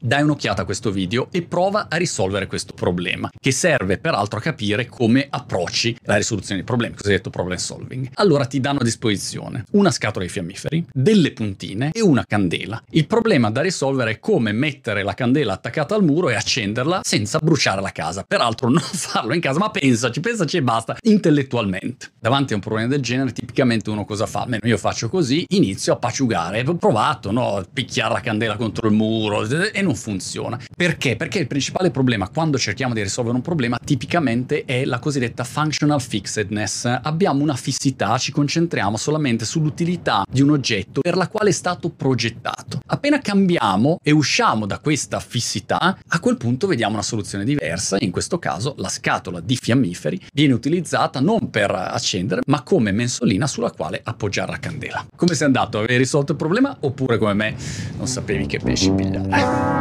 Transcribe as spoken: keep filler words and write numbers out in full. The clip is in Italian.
Dai un'occhiata a questo video e prova a risolvere questo problema, che serve peraltro a capire come approcci la risoluzione dei problemi, cosiddetto problem solving. Allora ti danno a disposizione una scatola di fiammiferi, delle puntine e una candela. Il problema da risolvere è come mettere la candela attaccata al muro e accenderla senza bruciare la casa. Peraltro non farlo in casa, ma pensaci, pensaci e basta, intellettualmente. Davanti a un problema del genere tipicamente uno cosa fa? Almeno io faccio così, inizio a paciugare, ho provato, no? Picchiare la candela contro il muro e non funziona. Perché? Perché il principale problema quando cerchiamo di risolvere un problema tipicamente è la cosiddetta functional fixedness. Abbiamo una fissità, ci concentriamo solamente sull'utilità di un oggetto per la quale è stato progettato. Appena cambiamo e usciamo da questa fissità, a quel punto vediamo una soluzione diversa. In questo caso la scatola di fiammiferi viene utilizzata non per accendere, ma come mensolina sulla quale appoggiare la candela. Come sei andato? Avevi risolto il problema oppure come me non sapevi che pesci pigliare?